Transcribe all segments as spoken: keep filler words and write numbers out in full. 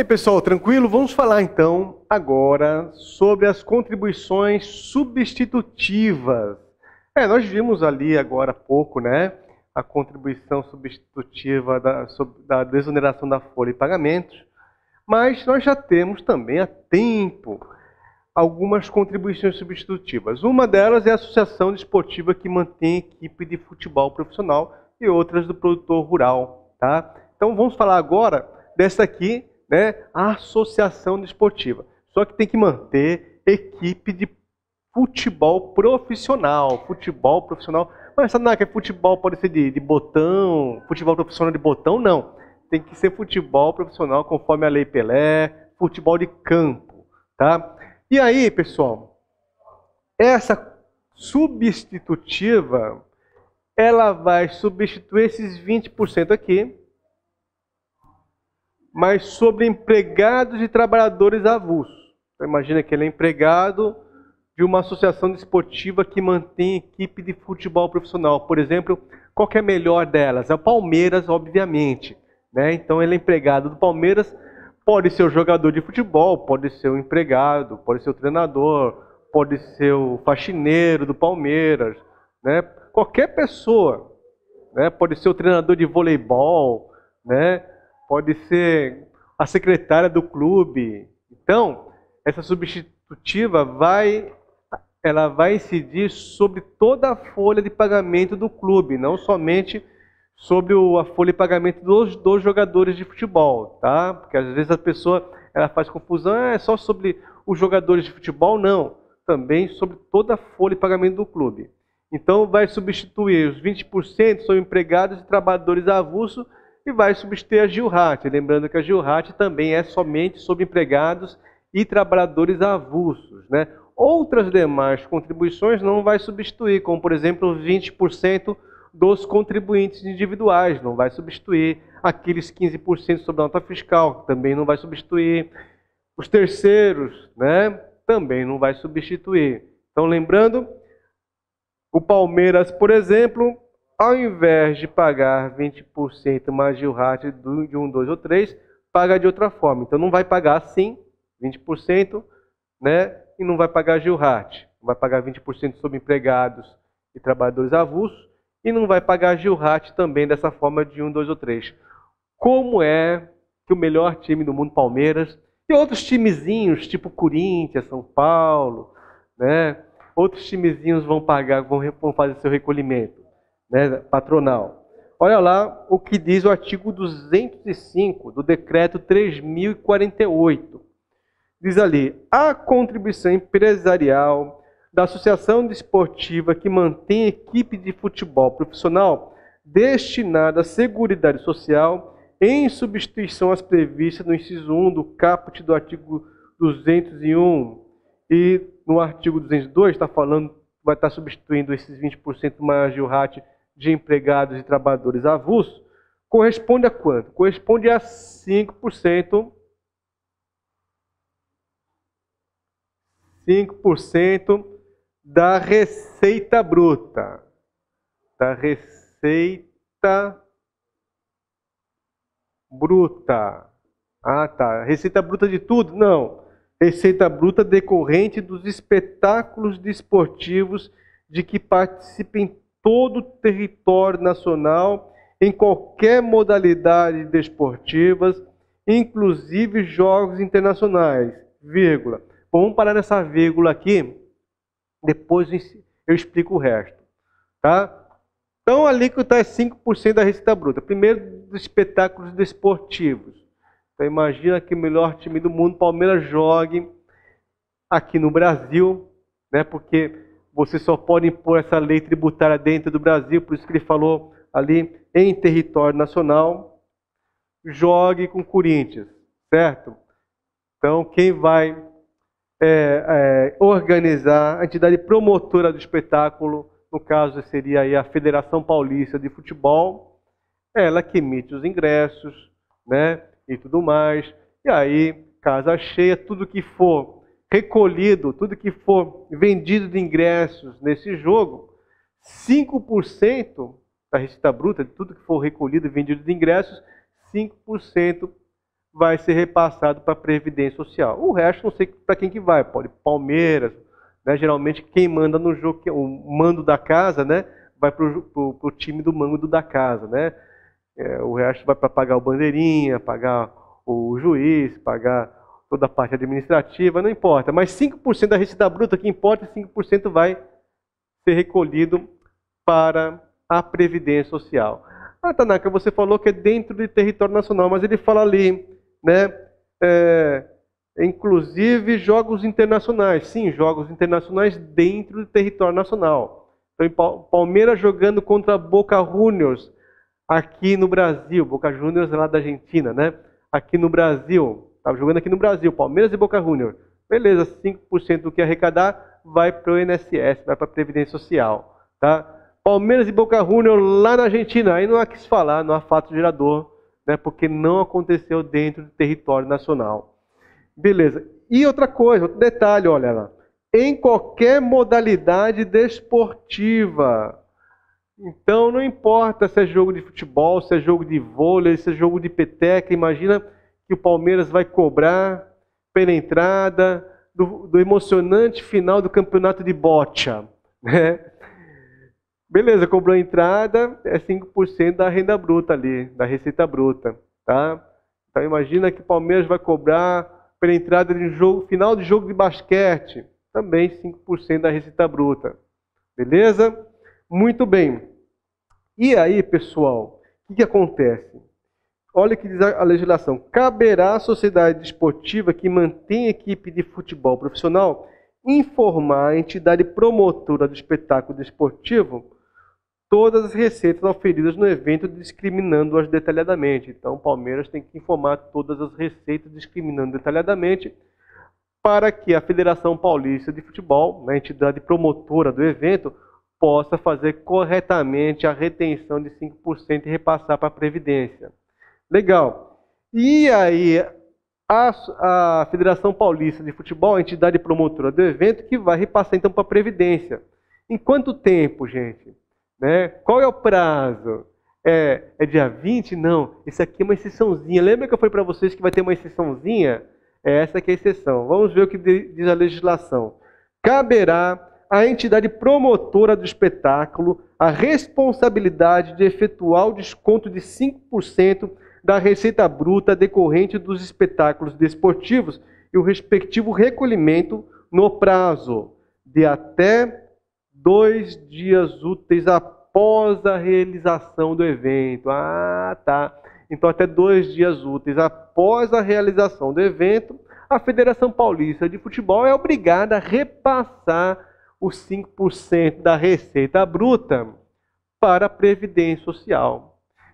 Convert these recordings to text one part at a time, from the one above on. aí, pessoal, tranquilo? Vamos falar então agora sobre as contribuições substitutivas. É, nós vimos ali agora há pouco, né, a contribuição substitutiva da, da desoneração da folha e pagamentos, mas nós já temos também há tempo algumas contribuições substitutivas. Uma delas é a associação desportiva que mantém equipe de futebol profissional e outras do produtor rural, tá? Então vamos falar agora dessa aqui, né, a associação desportiva. Só que tem que manter equipe de futebol profissional, futebol profissional. Mas sabe, não, que futebol pode ser de, de botão, futebol profissional de botão, não. Tem que ser futebol profissional conforme a Lei Pelé, futebol de campo, tá? E aí, pessoal, essa substitutiva, ela vai substituir esses vinte por cento aqui, mas sobre empregados e trabalhadores avulsos. Então, imagina que ele é empregado de uma associação desportiva que mantém equipe de futebol profissional. Por exemplo, qual que é a melhor delas? É o Palmeiras, obviamente, né? Então, ele é empregado do Palmeiras. Pode ser o jogador de futebol, pode ser o empregado, pode ser o treinador, pode ser o faxineiro do Palmeiras, né? Qualquer pessoa, né? Pode ser o treinador de voleibol, né? Pode ser a secretária do clube. Então, essa substitutiva vai, ela vai incidir sobre toda a folha de pagamento do clube, não somente sobre a folha de pagamento dos, dos jogadores de futebol, tá? Porque às vezes a pessoa ela faz confusão, é só sobre os jogadores de futebol, não. Também sobre toda a folha de pagamento do clube. Então vai substituir os vinte por cento sobre empregados e trabalhadores avulsos e vai substituir a GILRAT. Lembrando que a GILRAT também é somente sobre empregados e trabalhadores avulsos, né? Outras demais contribuições não vai substituir, como por exemplo os vinte por cento dos contribuintes individuais, não vai substituir. Aqueles quinze por cento sobre a nota fiscal, também não vai substituir. Os terceiros, né, também não vai substituir. Então, lembrando, o Palmeiras, por exemplo, ao invés de pagar vinte por cento mais GILRAT de um, dois ou três, paga de outra forma. Então, não vai pagar assim, vinte por cento, né, e não vai pagar GILRAT. Vai pagar vinte por cento sobre empregados e trabalhadores avulsos, e não vai pagar GILRAT também dessa forma de um, dois ou três. Como é que o melhor time do mundo, Palmeiras, e outros timezinhos, tipo Corinthians, São Paulo, né? Outros timezinhos vão pagar, vão, vão fazer seu recolhimento, né, patronal. Olha lá o que diz o artigo duzentos e cinco do decreto três mil e quarenta e oito. Diz ali, a contribuição empresarial da associação desportiva que mantém equipe de futebol profissional destinada à Seguridade Social, em substituição às previstas no inciso um do caput do artigo duzentos e um e no artigo duzentos e dois, está falando, vai estar substituindo esses vinte por cento mais GILRAT de empregados e trabalhadores avulsos, corresponde a quanto? Corresponde a cinco por cento. cinco por cento da receita bruta, da receita bruta. Ah, tá. Receita bruta de tudo? Não. Receita bruta decorrente dos espetáculos desportivos de que participem todo o território nacional, em qualquer modalidade desportivas, inclusive jogos internacionais, vírgula. Bom, vamos parar nessa vírgula aqui, depois eu explico o resto, tá? Então, a alíquota é cinco por cento da receita bruta. Primeiro, dos espetáculos desportivos. Então, imagina que o melhor time do mundo, Palmeiras, jogue aqui no Brasil, né? Porque você só pode impor essa lei tributária dentro do Brasil, por isso que ele falou ali, em território nacional, jogue com Corinthians, certo? Então, quem vai... É, é, organizar a entidade promotora do espetáculo, no caso seria aí a Federação Paulista de Futebol, ela que emite os ingressos, né, e tudo mais, e aí casa cheia, tudo que for recolhido, tudo que for vendido de ingressos nesse jogo, cinco por cento da receita bruta, de tudo que for recolhido e vendido de ingressos, cinco por cento vai ser repassado para a Previdência Social. O resto não sei para quem que vai, pode Palmeiras, né? Geralmente quem manda no jogo, o mando da casa, né? Vai para o time do mando da casa, né? É, o resto vai para pagar o bandeirinha, pagar o juiz, pagar toda a parte administrativa, não importa. Mas cinco por cento da receita bruta que importa, cinco por cento vai ser recolhido para a Previdência Social. Ah, Tanaka, você falou que é dentro do território nacional, mas ele fala ali, né? É, inclusive jogos internacionais. Sim, jogos internacionais dentro do território nacional. Então, Palmeiras jogando contra Boca Juniors aqui no Brasil. Boca Juniors é lá da Argentina, né? Aqui no Brasil. Estava jogando aqui no Brasil, Palmeiras e Boca Juniors. Beleza, cinco por cento do que arrecadar vai para o I N S S, vai para a Previdência Social. Tá? Palmeiras e Boca Juniors lá na Argentina. Aí não há que se falar, não há fato gerador, né? Porque não aconteceu dentro do território nacional. Beleza. E outra coisa, outro detalhe, olha lá. Em qualquer modalidade desportiva. Então não importa se é jogo de futebol, se é jogo de vôlei, se é jogo de peteca, imagina... que o Palmeiras vai cobrar pela entrada do, do emocionante final do campeonato de bocha, né? Beleza, cobrou a entrada, é cinco por cento da renda bruta ali, da receita bruta, tá? Então imagina que o Palmeiras vai cobrar pela entrada de jogo, final de jogo de basquete, também cinco por cento da receita bruta. Beleza? Muito bem. E aí, pessoal, o que, que acontece? Olha o que diz a legislação. Caberá à sociedade desportiva que mantém equipe de futebol profissional informar a entidade promotora do espetáculo desportivo todas as receitas oferidas no evento, discriminando-as detalhadamente. Então, o Palmeiras tem que informar todas as receitas, discriminando detalhadamente, para que a Federação Paulista de Futebol, a entidade promotora do evento, possa fazer corretamente a retenção de cinco por cento e repassar para a Previdência. Legal. E aí, a, a Federação Paulista de Futebol, a entidade promotora do evento, que vai repassar então para a Previdência. Em quanto tempo, gente? Né? Qual é o prazo? É, é dia vinte? Não. Isso aqui é uma exceçãozinha. Lembra que eu falei para vocês que vai ter uma exceçãozinha? É essa que é a exceção. Vamos ver o que diz a legislação. Caberá à entidade promotora do espetáculo a responsabilidade de efetuar o desconto de cinco por cento da receita bruta decorrente dos espetáculos desportivos e o respectivo recolhimento no prazo de até dois dias úteis após a realização do evento. Ah, tá. Então, até dois dias úteis após a realização do evento, a Federação Paulista de Futebol é obrigada a repassar os cinco por cento da receita bruta para a Previdência Social.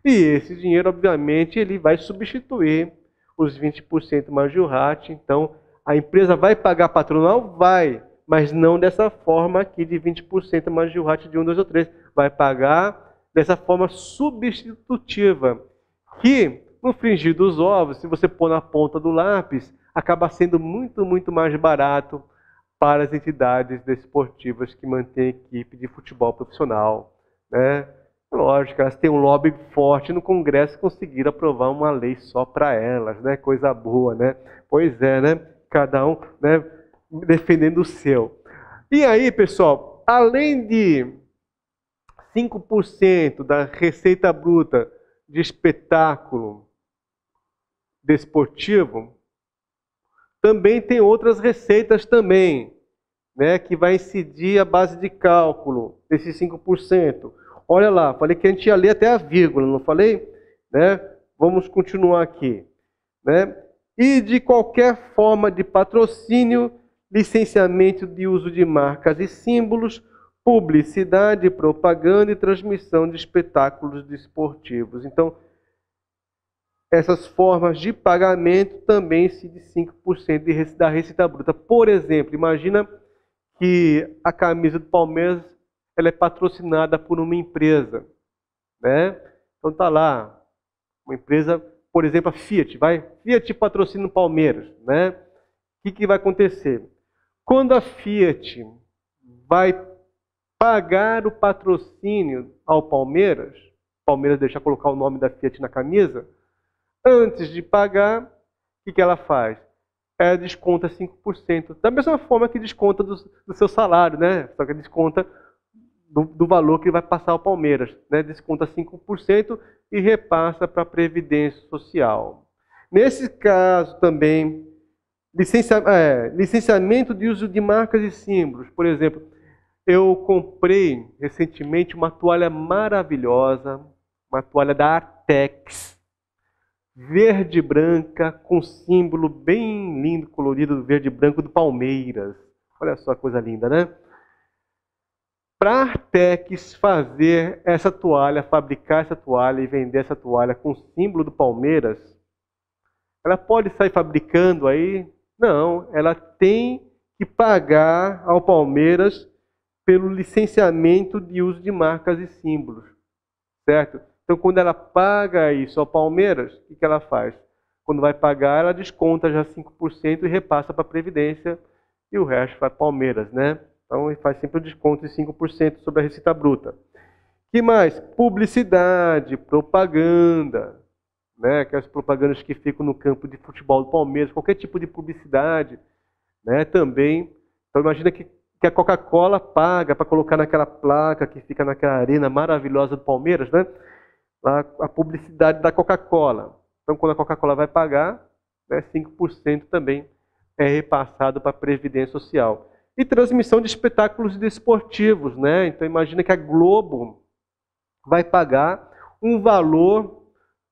E esse dinheiro, obviamente, ele vai substituir os vinte por cento mais GILRAT. Então, a empresa vai pagar patronal? Vai. Mas não dessa forma aqui de vinte por cento mais GILRAT de um, dois ou três. Vai pagar dessa forma substitutiva. Que, no frigir dos ovos, se você pôr na ponta do lápis, acaba sendo muito, muito mais barato para as entidades desportivas que mantêm equipe de futebol profissional, né? Lógico, elas têm um lobby forte no Congresso e conseguiram aprovar uma lei só para elas, né? Coisa boa, né? Pois é, né? Cada um, né, defendendo o seu. E aí, pessoal, além de cinco por cento da receita bruta de espetáculo desportivo, também tem outras receitas também, né? Que vai incidir a base de cálculo desses cinco por cento. Olha lá, falei que a gente ia ler até a vírgula, não falei? Né? Vamos continuar aqui. Né? E de qualquer forma de patrocínio, licenciamento de uso de marcas e símbolos, publicidade, propaganda e transmissão de espetáculos desportivos. Então, essas formas de pagamento também se de cinco por cento da receita bruta. Por exemplo, imagina que a camisa do Palmeiras ela é patrocinada por uma empresa, né? Então tá lá, uma empresa, por exemplo, a Fiat, vai, Fiat patrocina o Palmeiras, né? O que, que vai acontecer? Quando a Fiat vai pagar o patrocínio ao Palmeiras, o Palmeiras deixa colocar o nome da Fiat na camisa, antes de pagar, que, que ela faz? Ela desconta cinco por cento, da mesma forma que desconta do, do seu salário, né? Só que desconta do, do valor que vai passar ao Palmeiras, né? Desconta cinco por cento e repassa para a Previdência Social. Nesse caso também, licencia, é, licenciamento de uso de marcas e símbolos. Por exemplo, eu comprei recentemente uma toalha maravilhosa, uma toalha da Artex, verde e branca, com símbolo bem lindo, colorido, verde e branco do Palmeiras. Olha só a coisa linda, né? Para a Artex fazer essa toalha, fabricar essa toalha e vender essa toalha com o símbolo do Palmeiras, ela pode sair fabricando aí? Não, ela tem que pagar ao Palmeiras pelo licenciamento de uso de marcas e símbolos, certo? Então, quando ela paga isso ao Palmeiras, o que ela faz? Quando vai pagar, ela desconta já cinco por cento e repassa para a Previdência e o resto para Palmeiras, né? Então, ele faz sempre o desconto de cinco por cento sobre a receita bruta. Que mais? Publicidade, propaganda, né? Aquelas propagandas que ficam no campo de futebol do Palmeiras, qualquer tipo de publicidade, né? Também. Então, imagina que, que a Coca-Cola paga para colocar naquela placa que fica naquela arena maravilhosa do Palmeiras, né? A publicidade da Coca-Cola. Então, quando a Coca-Cola vai pagar, né, cinco por cento também é repassado para a Previdência Social. E transmissão de espetáculos desportivos, né? Então, imagina que a Globo vai pagar um valor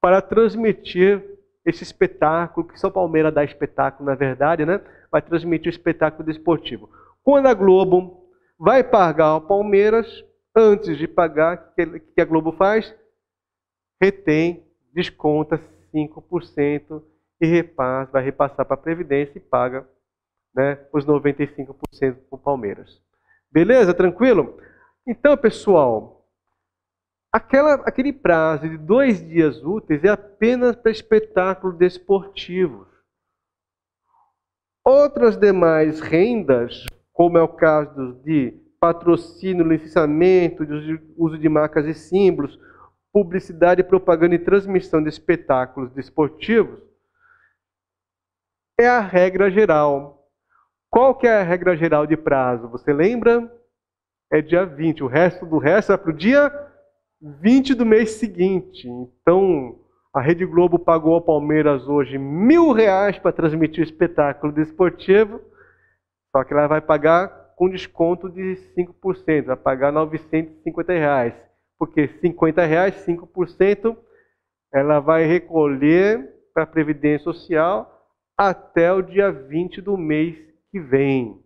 para transmitir esse espetáculo, que só Palmeiras dá espetáculo, na verdade, né? Vai transmitir o espetáculo desportivo. Quando a Globo vai pagar ao Palmeiras, antes de pagar, o que a Globo faz? Retém, desconta cinco por cento e repassa, vai repassar para a Previdência e paga, né, os noventa e cinco por cento para o Palmeiras. Beleza? Tranquilo? Então, pessoal, aquela, aquele prazo de dois dias úteis é apenas para espetáculos desportivos. Outras demais rendas, como é o caso de patrocínio, licenciamento, de uso de marcas e símbolos, publicidade, propaganda e transmissão de espetáculos desportivos, é a regra geral. Qual que é a regra geral de prazo? Você lembra? É dia vinte. O resto do resto é para o dia vinte do mês seguinte. Então, a Rede Globo pagou ao Palmeiras hoje mil reais para transmitir o espetáculo desportivo, só que ela vai pagar com desconto de cinco por cento, vai pagar novecentos e cinquenta reais. Porque cinquenta reais, cinco por cento, ela vai recolher para a Previdência Social até o dia vinte do mês que vem.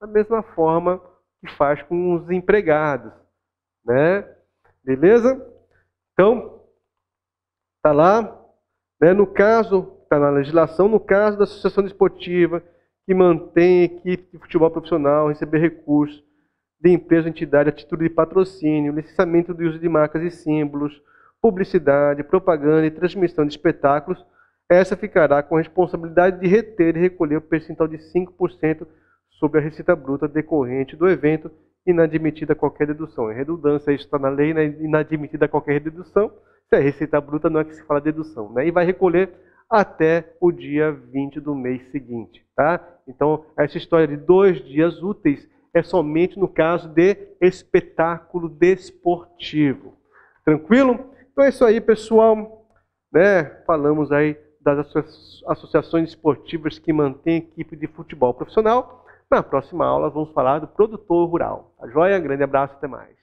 Da mesma forma que faz com os empregados, né? Beleza? Então, tá lá, né? No caso, tá na legislação, no caso da associação desportiva que mantém equipe de futebol profissional, receber recursos de empresa ou entidade a título de patrocínio, licenciamento de uso de marcas e símbolos, publicidade, propaganda e transmissão de espetáculos, essa ficará com a responsabilidade de reter e recolher o percentual de cinco por cento sobre a receita bruta decorrente do evento, inadmitida qualquer dedução. É redundância, isso está na lei, né? Inadmitida qualquer dedução, se é receita bruta não é que se fala dedução, né? E vai recolher até o dia vinte do mês seguinte, tá? Então, essa história de dois dias úteis é somente no caso de espetáculo desportivo. Tranquilo? Então é isso aí, pessoal. Né? Falamos aí das associações esportivas que mantêm equipe de futebol profissional. Na próxima aula vamos falar do produtor rural. Tá joia? Grande abraço, até mais.